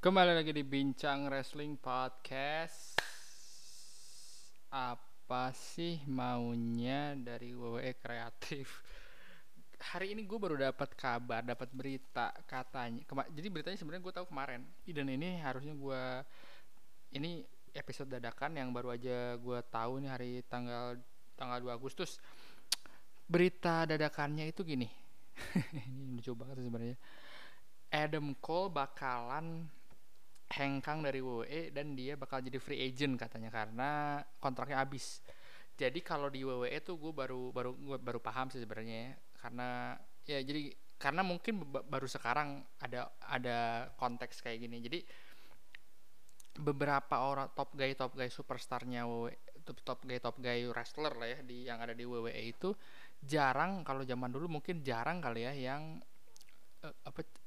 Kembali lagi di Bincang Wrestling Podcast. Apa sih maunya dari WWE Kreatif? Hari ini gue baru dapat kabar, dapat berita katanya. Jadi beritanya sebenarnya gue tahu kemarin. Dan ini harusnya ini episode dadakan yang baru aja gue tahu nih hari tanggal 2 Agustus. Berita dadakannya itu gini. Ini lucu banget sebenarnya. Adam Cole bakalan hengkang dari WWE dan dia bakal jadi free agent katanya karena kontraknya habis. Jadi kalau di WWE tuh gue baru paham sih sebenarnya ya. Karena mungkin baru sekarang ada konteks kayak gini. Jadi beberapa orang top guy superstarnya WWE, top guy wrestler lah ya yang ada di WWE itu jarang, kalau zaman dulu mungkin jarang kali ya yang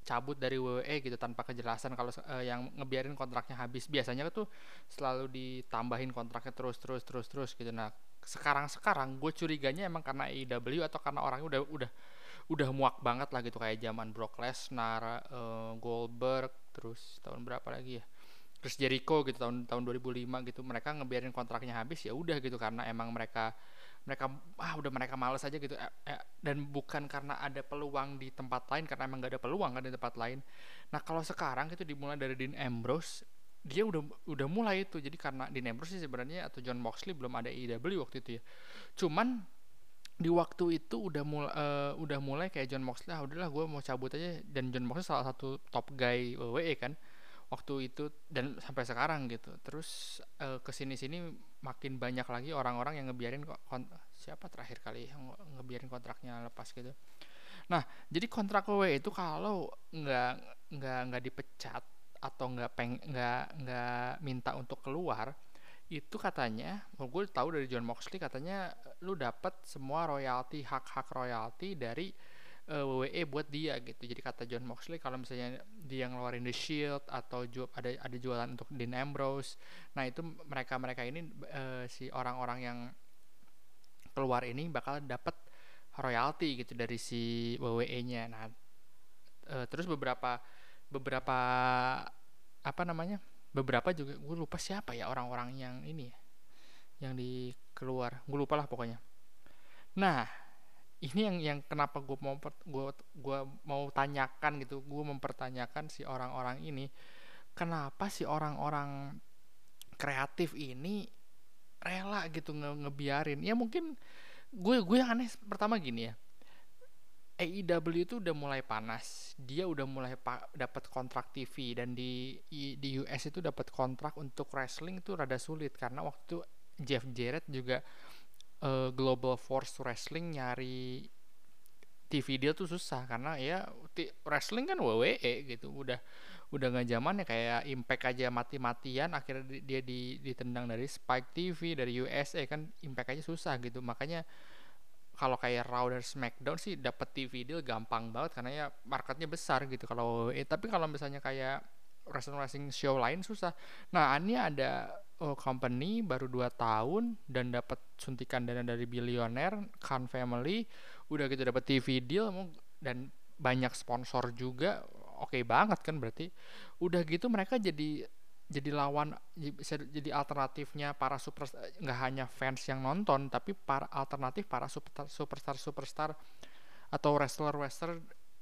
cabut dari WWE gitu tanpa kejelasan. Kalau yang ngebiarin kontraknya habis biasanya tuh selalu ditambahin kontraknya terus gitu. Nah sekarang gue curiganya emang karena AEW atau karena orangnya udah muak banget lah gitu, kayak zaman Brock Lesnar, Goldberg, terus tahun berapa lagi ya, terus Jericho gitu tahun 2005 gitu. Mereka ngebiarin kontraknya habis ya udah gitu karena emang mereka malas aja gitu, dan bukan karena ada peluang di tempat lain, karena emang gak ada peluang kan di tempat lain. Nah kalau sekarang itu dimulai dari Dean Ambrose, dia udah mulai itu. Jadi karena Dean Ambrose sih sebenarnya atau John Moxley belum ada AEW waktu itu ya, cuman di waktu itu udah mulai kayak John Moxley, udahlah gue mau cabut aja. Dan John Moxley salah satu top guy WWE kan waktu itu dan sampai sekarang gitu. Terus kesini-sini makin banyak lagi orang-orang yang ngebiarin siapa terakhir kali yang ngebiarin kontraknya lepas gitu. Nah jadi kontrak WWE itu kalau nggak dipecat atau nggak minta untuk keluar itu katanya, gue tahu dari John Moxley katanya lu dapat semua royalti, hak royalti dari WWE buat dia gitu. Jadi kata John Moxley kalau misalnya dia ngeluarin The Shield atau ada jualan untuk Dean Ambrose, nah itu mereka ini si orang-orang yang keluar ini bakal dapat royalti gitu dari si WWE-nya. Nah terus beberapa beberapa juga gue lupa siapa ya orang-orang yang ini ya, yang dikeluar, gue lupa lah pokoknya. Nah ini yang kenapa gue mau tanyakan gitu, gue mempertanyakan si orang-orang ini, kenapa si orang-orang kreatif ini rela gitu ngebiarin ya. Mungkin gue yang aneh pertama gini ya, AEW itu udah mulai panas, dia udah mulai dapat kontrak TV, dan di US itu dapat kontrak untuk wrestling itu rada sulit karena waktu Jeff Jarrett juga Global Force Wrestling nyari TV dia tuh susah karena ya wrestling kan WWE gitu, udah nggak zamannya. Kayak Impact aja mati-matian akhirnya dia ditendang dari Spike TV, dari USA kan. Impact aja susah gitu, makanya kalau kayak Raw dan Smackdown sih dapat TV deal gampang banget karena ya marketnya besar gitu kalau WWE. Tapi kalau misalnya kayak wrestling show lain susah. Nah ini ada company baru 2 tahun dan dapat suntikan dana dari bilioner Khan family, udah gitu dapat TV deal dan banyak sponsor juga, oke banget kan. Berarti udah gitu mereka jadi lawan, jadi alternatifnya para superstar. Nggak hanya fans yang nonton tapi para alternatif para superstar atau wrestler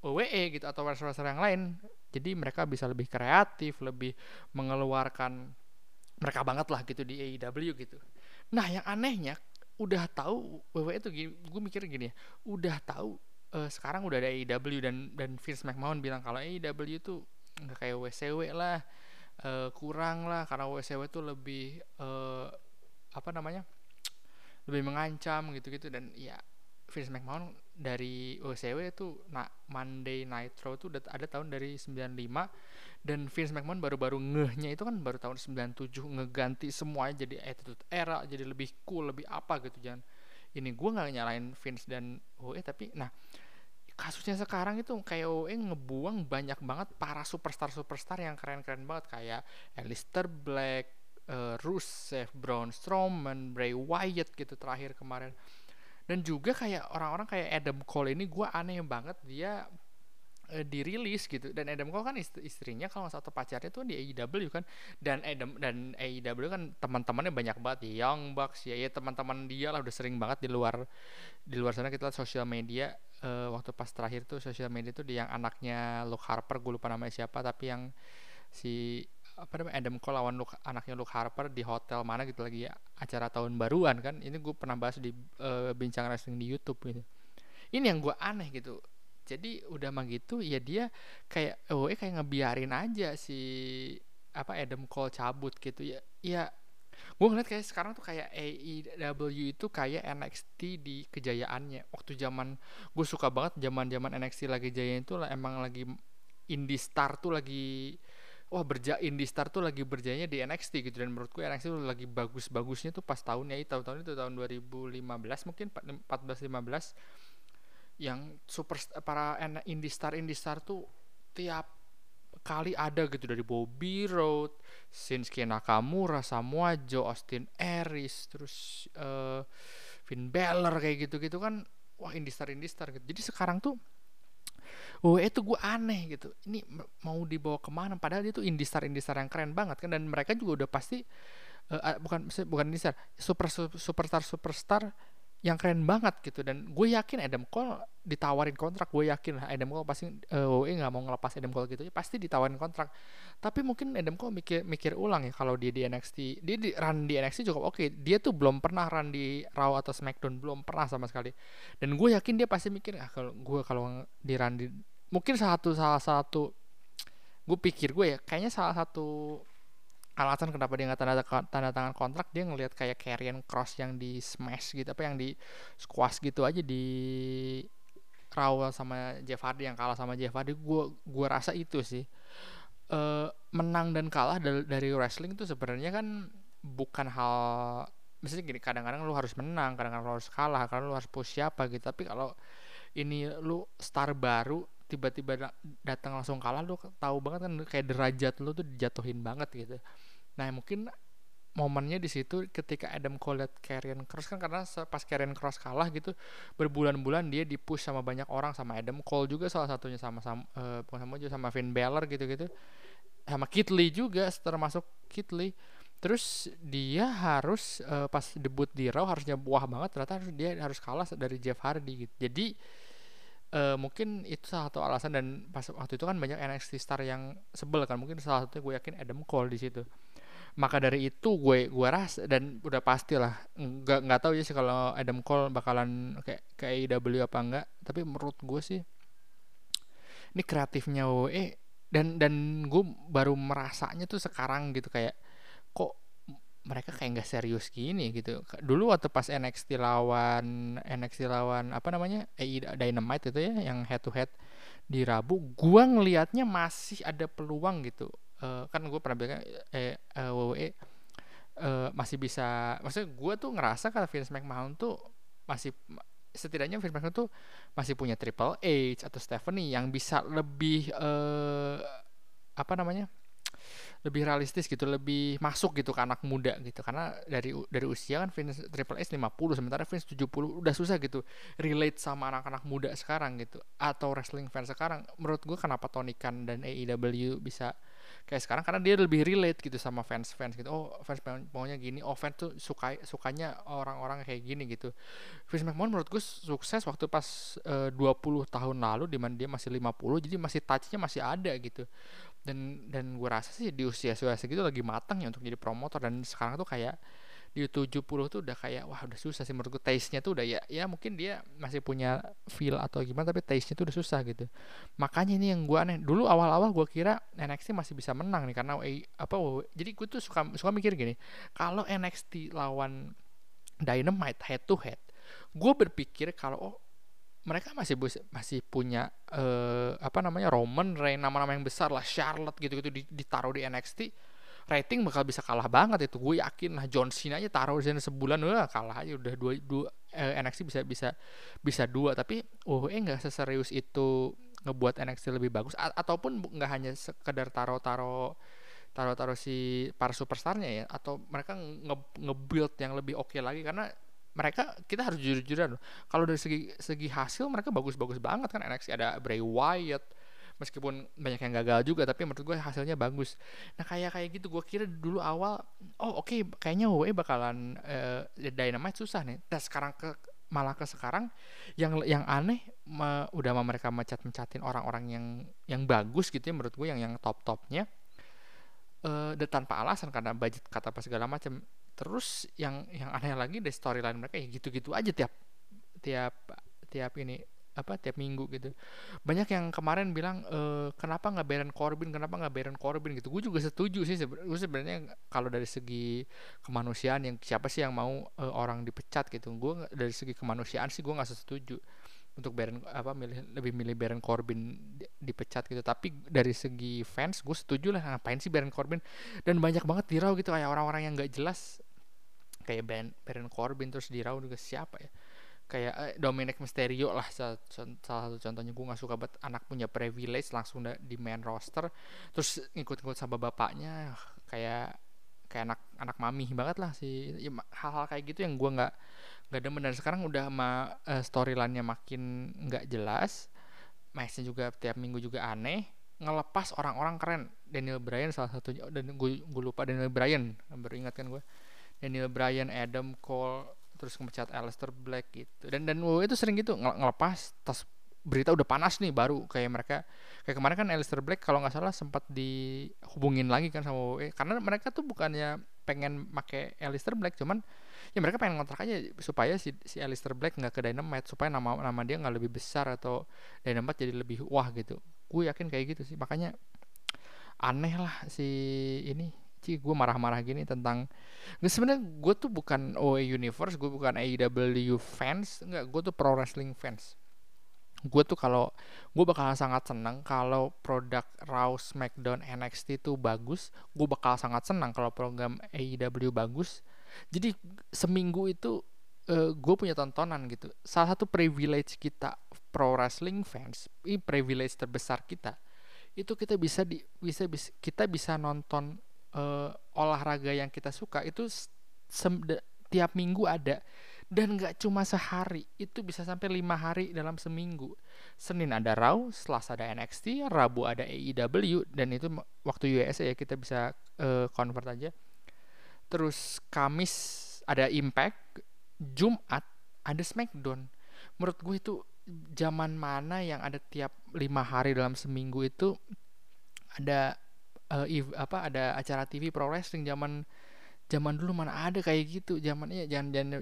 WWE gitu atau wrestler yang lain. Jadi mereka bisa lebih kreatif, lebih mengeluarkan mereka banget lah gitu di AEW gitu. Nah yang anehnya udah tahu WWE itu gini, gue mikir gini ya, udah tahu sekarang udah ada AEW dan Vince McMahon bilang kalau AEW itu nggak kayak WCW lah, kurang lah karena WCW itu lebih lebih mengancam gitu dan ya Vince McMahon dari WCW itu, nah Monday Nitro itu udah ada tahun dari 95 dan Vince McMahon baru-baru ngehnya itu kan baru tahun 97 ngeganti semuanya jadi Attitude Era, jadi lebih cool, lebih apa gitu. Jangan ini gue nggak nyalain Vince dan OE, tapi nah kasusnya sekarang itu kayak OE ngebuang banyak banget para superstar yang keren-keren banget kayak Alistair Black, Rusev, Braun Strowman, Bray Wyatt gitu terakhir kemarin. Dan juga kayak orang-orang kayak Adam Cole ini gue aneh banget, dia dirilis gitu. Dan Adam Cole kan istrinya kalau nggak salah atau pacarnya tuh di AEW kan, dan AEW kan teman-temannya banyak banget, Young Bucks ya, teman-teman dia lah udah sering banget di luar sana kita lihat sosial media. Waktu pas terakhir tuh sosial media tuh yang anaknya Luke Harper, gue lupa namanya siapa, tapi yang si Adam Cole lawan anaknya Luke Harper di hotel mana gitu, lagi acara tahun baruan kan. Ini gue pernah bahas di Bincang Wrestling di YouTube gitu. Ini yang gue aneh gitu. Jadi udah mah gitu ya, dia kayak kayak ngebiarin aja si Adam Cole cabut gitu ya. Ya gue ngeliat kayak sekarang tuh kayak AEW itu kayak NXT di kejayaannya. Waktu zaman gue suka banget zaman NXT lagi jaya itu emang lagi Indie Star tuh lagi berjayanya di NXT gitu. Dan menurut gue NXT tuh lagi bagus-bagusnya tuh pas tahun itu tahun 2015 mungkin 14-15, yang super para indie star tuh tiap kali ada gitu, dari Bobby Roode, Shinsuke Nakamura, Samoa Joe, Austin Aries, terus Finn Balor kayak gitu-gitu kan. Wah, indie star gitu. Jadi sekarang tuh itu gue aneh gitu. Ini mau dibawa kemana? Padahal dia tuh indie star yang keren banget kan. Dan mereka juga udah pasti bukan indie star, superstar yang keren banget gitu. Dan gue yakin Adam Cole ditawarin kontrak. Gue yakin lah Adam Cole pasti WWE nggak mau ngelepas Adam Cole gitu. Ya pasti ditawarin kontrak. Tapi mungkin Adam Cole mikir ulang ya, kalau dia di NXT, dia run di NXT cukup oke. Dia tuh belum pernah run di Raw atau Smackdown, belum pernah sama sekali. Dan gue yakin dia pasti mikir, kalau di run di, mungkin salah satu gue pikir gue ya, kayaknya salah satu alasan kenapa dia nggak tanda tangan kontrak, dia ngelihat kayak Karrion Cross yang di smash gitu, yang di squash gitu aja di Raw sama Jeff Hardy, yang kalah sama Jeff Hardy. Gue rasa itu sih, menang dan kalah dari wrestling itu sebenarnya kan bukan hal, maksudnya gini, kadang-kadang lu harus menang, kadang-kadang lu harus kalah, kadang-kadang lu harus push siapa gitu. Tapi kalau ini lu star baru tiba-tiba datang langsung kalah, lu tahu banget kan kayak derajat lu tuh dijatuhin banget gitu. Nah mungkin momennya di situ ketika Adam Cole liat Karrion Cross kan, karena pas Karrion Cross kalah gitu berbulan-bulan dia dipush sama banyak orang, sama Adam Cole juga salah satunya, sama Finn Balor gitu-gitu, sama Keith Lee juga, termasuk Keith Lee. Terus dia harus pas debut di Raw harusnya buah banget, ternyata dia harus kalah dari Jeff Hardy gitu. Jadi mungkin itu salah satu alasan. Dan pas waktu itu kan banyak NXT star yang sebel kan, mungkin salah satunya gue yakin Adam Cole di situ. Maka dari itu gue rasa, dan udah pastilah nggak tahu ya sih kalau Adam Cole bakalan ke AEW apa enggak, tapi menurut gue sih ini kreatifnya WWE, dan gue baru merasanya tuh sekarang gitu, kayak kok mereka kayak nggak serius gini gitu. Dulu waktu pas NXT lawan Dynamite itu ya, yang head to head di Rabu, gua ngelihatnya masih ada peluang gitu. Kan gua pernah bilang WWE masih bisa, maksudnya gua tuh ngerasa kalau Vince McMahon tuh masih, setidaknya Vince McMahon tuh masih punya Triple H atau Stephanie yang bisa lebih lebih realistis gitu, lebih masuk gitu ke anak muda gitu. Karena dari usia kan Vince, Triple H 50, sementara Vince 70, udah susah gitu relate sama anak-anak muda sekarang gitu, atau wrestling fans sekarang. Menurut gue kenapa Tony Khan dan AEW bisa kayak sekarang, karena dia lebih relate gitu sama fans-fans gitu. Oh, fans maunya gini, oh fans tuh sukanya orang-orang kayak gini gitu. Vince McMahon menurut gue sukses waktu pas 20 tahun lalu, di mana dia masih 50, jadi masih touch-nya masih ada gitu. Dan gue rasa sih di usia segitu lagi matang ya untuk jadi promotor. Dan sekarang tuh kayak di 70 tuh udah kayak wah udah susah sih menurut gue, taste-nya tuh udah ya mungkin dia masih punya feel atau gimana, tapi taste-nya tuh udah susah gitu. Makanya ini yang gue aneh, dulu awal-awal gue kira NXT masih bisa menang nih karena jadi gue tuh suka mikir gini, kalau NXT lawan Dynamite head to head, gue berpikir kalau mereka masih punya Roman Reigns, nama-nama yang besar lah, Charlotte gitu-gitu ditaruh di NXT, rating bakal bisa kalah banget itu. Gue yakin lah, John Cena aja taruh di sana sebulan kalah aja udah dua NXT bisa 2. Tapi nggak seserius itu ngebuat NXT lebih bagus, ataupun nggak hanya sekedar taruh si para superstarnya ya, atau mereka nge-build yang lebih oke lagi. Karena mereka, kita harus jujur-jujuran loh, kalau dari segi hasil mereka bagus-bagus banget kan. NXT ada Bray Wyatt, meskipun banyak yang gagal juga, tapi menurut gue hasilnya bagus. Nah kayak gitu, gue kira dulu awal, kayaknya WWE bakalan Dynamite susah nih. Dan sekarang sekarang yang aneh udah sama mereka mencatin orang-orang yang bagus gitu ya, menurut gue yang top-topnya tanpa alasan karena budget kata apa segala macam. Terus yang aneh lagi dari storyline mereka ya gitu-gitu aja tiap ini apa tiap minggu gitu. Banyak yang kemarin bilang kenapa nggak Baron Corbin gitu. Gue juga setuju sih sebenarnya kalau dari segi kemanusiaan, yang siapa sih yang mau orang dipecat gitu. Gue dari segi kemanusiaan sih gue nggak setuju untuk lebih milih Baron Corbin dipecat gitu. Tapi dari segi fans gue setuju lah, ngapain sih Baron Corbin. Dan banyak banget di Raw gitu kayak orang-orang yang nggak jelas kayak Baron Corbin, terus di Raw juga siapa ya, kayak Dominic Mysterio lah salah satu contohnya. Gue nggak suka banget anak punya privilege langsung di main roster terus ngikut-ngikut sama bapaknya, kayak anak mami banget lah sih ya, hal-hal kayak gitu yang gue nggak demen. Dan sekarang udah sama storyline-nya makin nggak jelas, match-nya juga tiap minggu juga aneh. Ngelepas orang-orang keren, Daniel Bryan salah satunya, dan gue lupa Daniel Bryan, baru ingat kan gue Daniel Bryan, Adam Cole, terus ngepecat Alistair Black gitu. Dan WWE itu sering gitu ngelepas tas berita udah panas nih baru kayak mereka. Kayak kemarin kan Alistair Black kalau enggak salah sempat dihubungin lagi kan sama WWE, karena mereka tuh bukannya pengen pakai Alistair Black, cuman ya mereka pengen ngontrak aja supaya si Alistair Black enggak ke Dynamite, supaya nama dia enggak lebih besar atau Dynamite jadi lebih wah gitu. Gue yakin kayak gitu sih. Makanya aneh lah si ini. Gue marah-marah gini tentang sebenarnya gue tuh bukan OA Universe, gue bukan AEW fans, enggak, gue tuh pro wrestling fans. Gue tuh kalau gue bakal sangat senang kalau produk Raw, Smackdown, NXT tuh bagus. Gue bakal sangat senang kalau program AEW bagus. Jadi seminggu itu gue punya tontonan gitu. Salah satu privilege kita pro wrestling fans, ini privilege terbesar kita, itu kita bisa nonton olahraga yang kita suka itu tiap minggu ada, dan gak cuma sehari, itu bisa sampai 5 hari dalam seminggu. Senin ada Raw, Selasa ada NXT, Rabu ada AEW, dan itu waktu USA ya, kita bisa convert aja. Terus Kamis ada Impact, Jumat ada Smackdown. Menurut gue itu zaman mana yang ada tiap 5 hari dalam seminggu itu ada acara TV pro wrestling. Zaman dulu mana ada kayak gitu. Zaman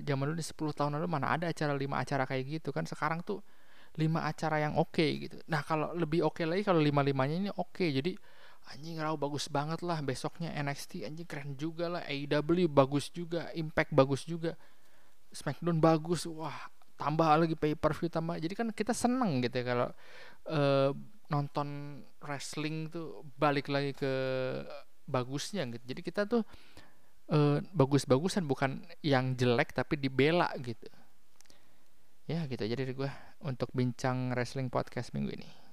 dulu 10 tahun lalu mana ada lima acara kayak gitu kan. Sekarang tuh 5 acara yang oke gitu. Nah, kalau lebih oke lagi kalau 5-5-nya ini oke. Jadi anjing Raw bagus banget lah, besoknya NXT anjing keren juga lah, AEW bagus juga, Impact bagus juga, Smackdown bagus. Wah, tambah lagi pay-per-view tambah. Jadi kan kita seneng gitu ya kalau nonton wrestling tuh balik lagi ke bagusnya gitu. Jadi kita tuh bagus-bagusan, bukan yang jelek tapi dibela gitu. Ya gitu aja dari gue untuk bincang wrestling podcast minggu ini.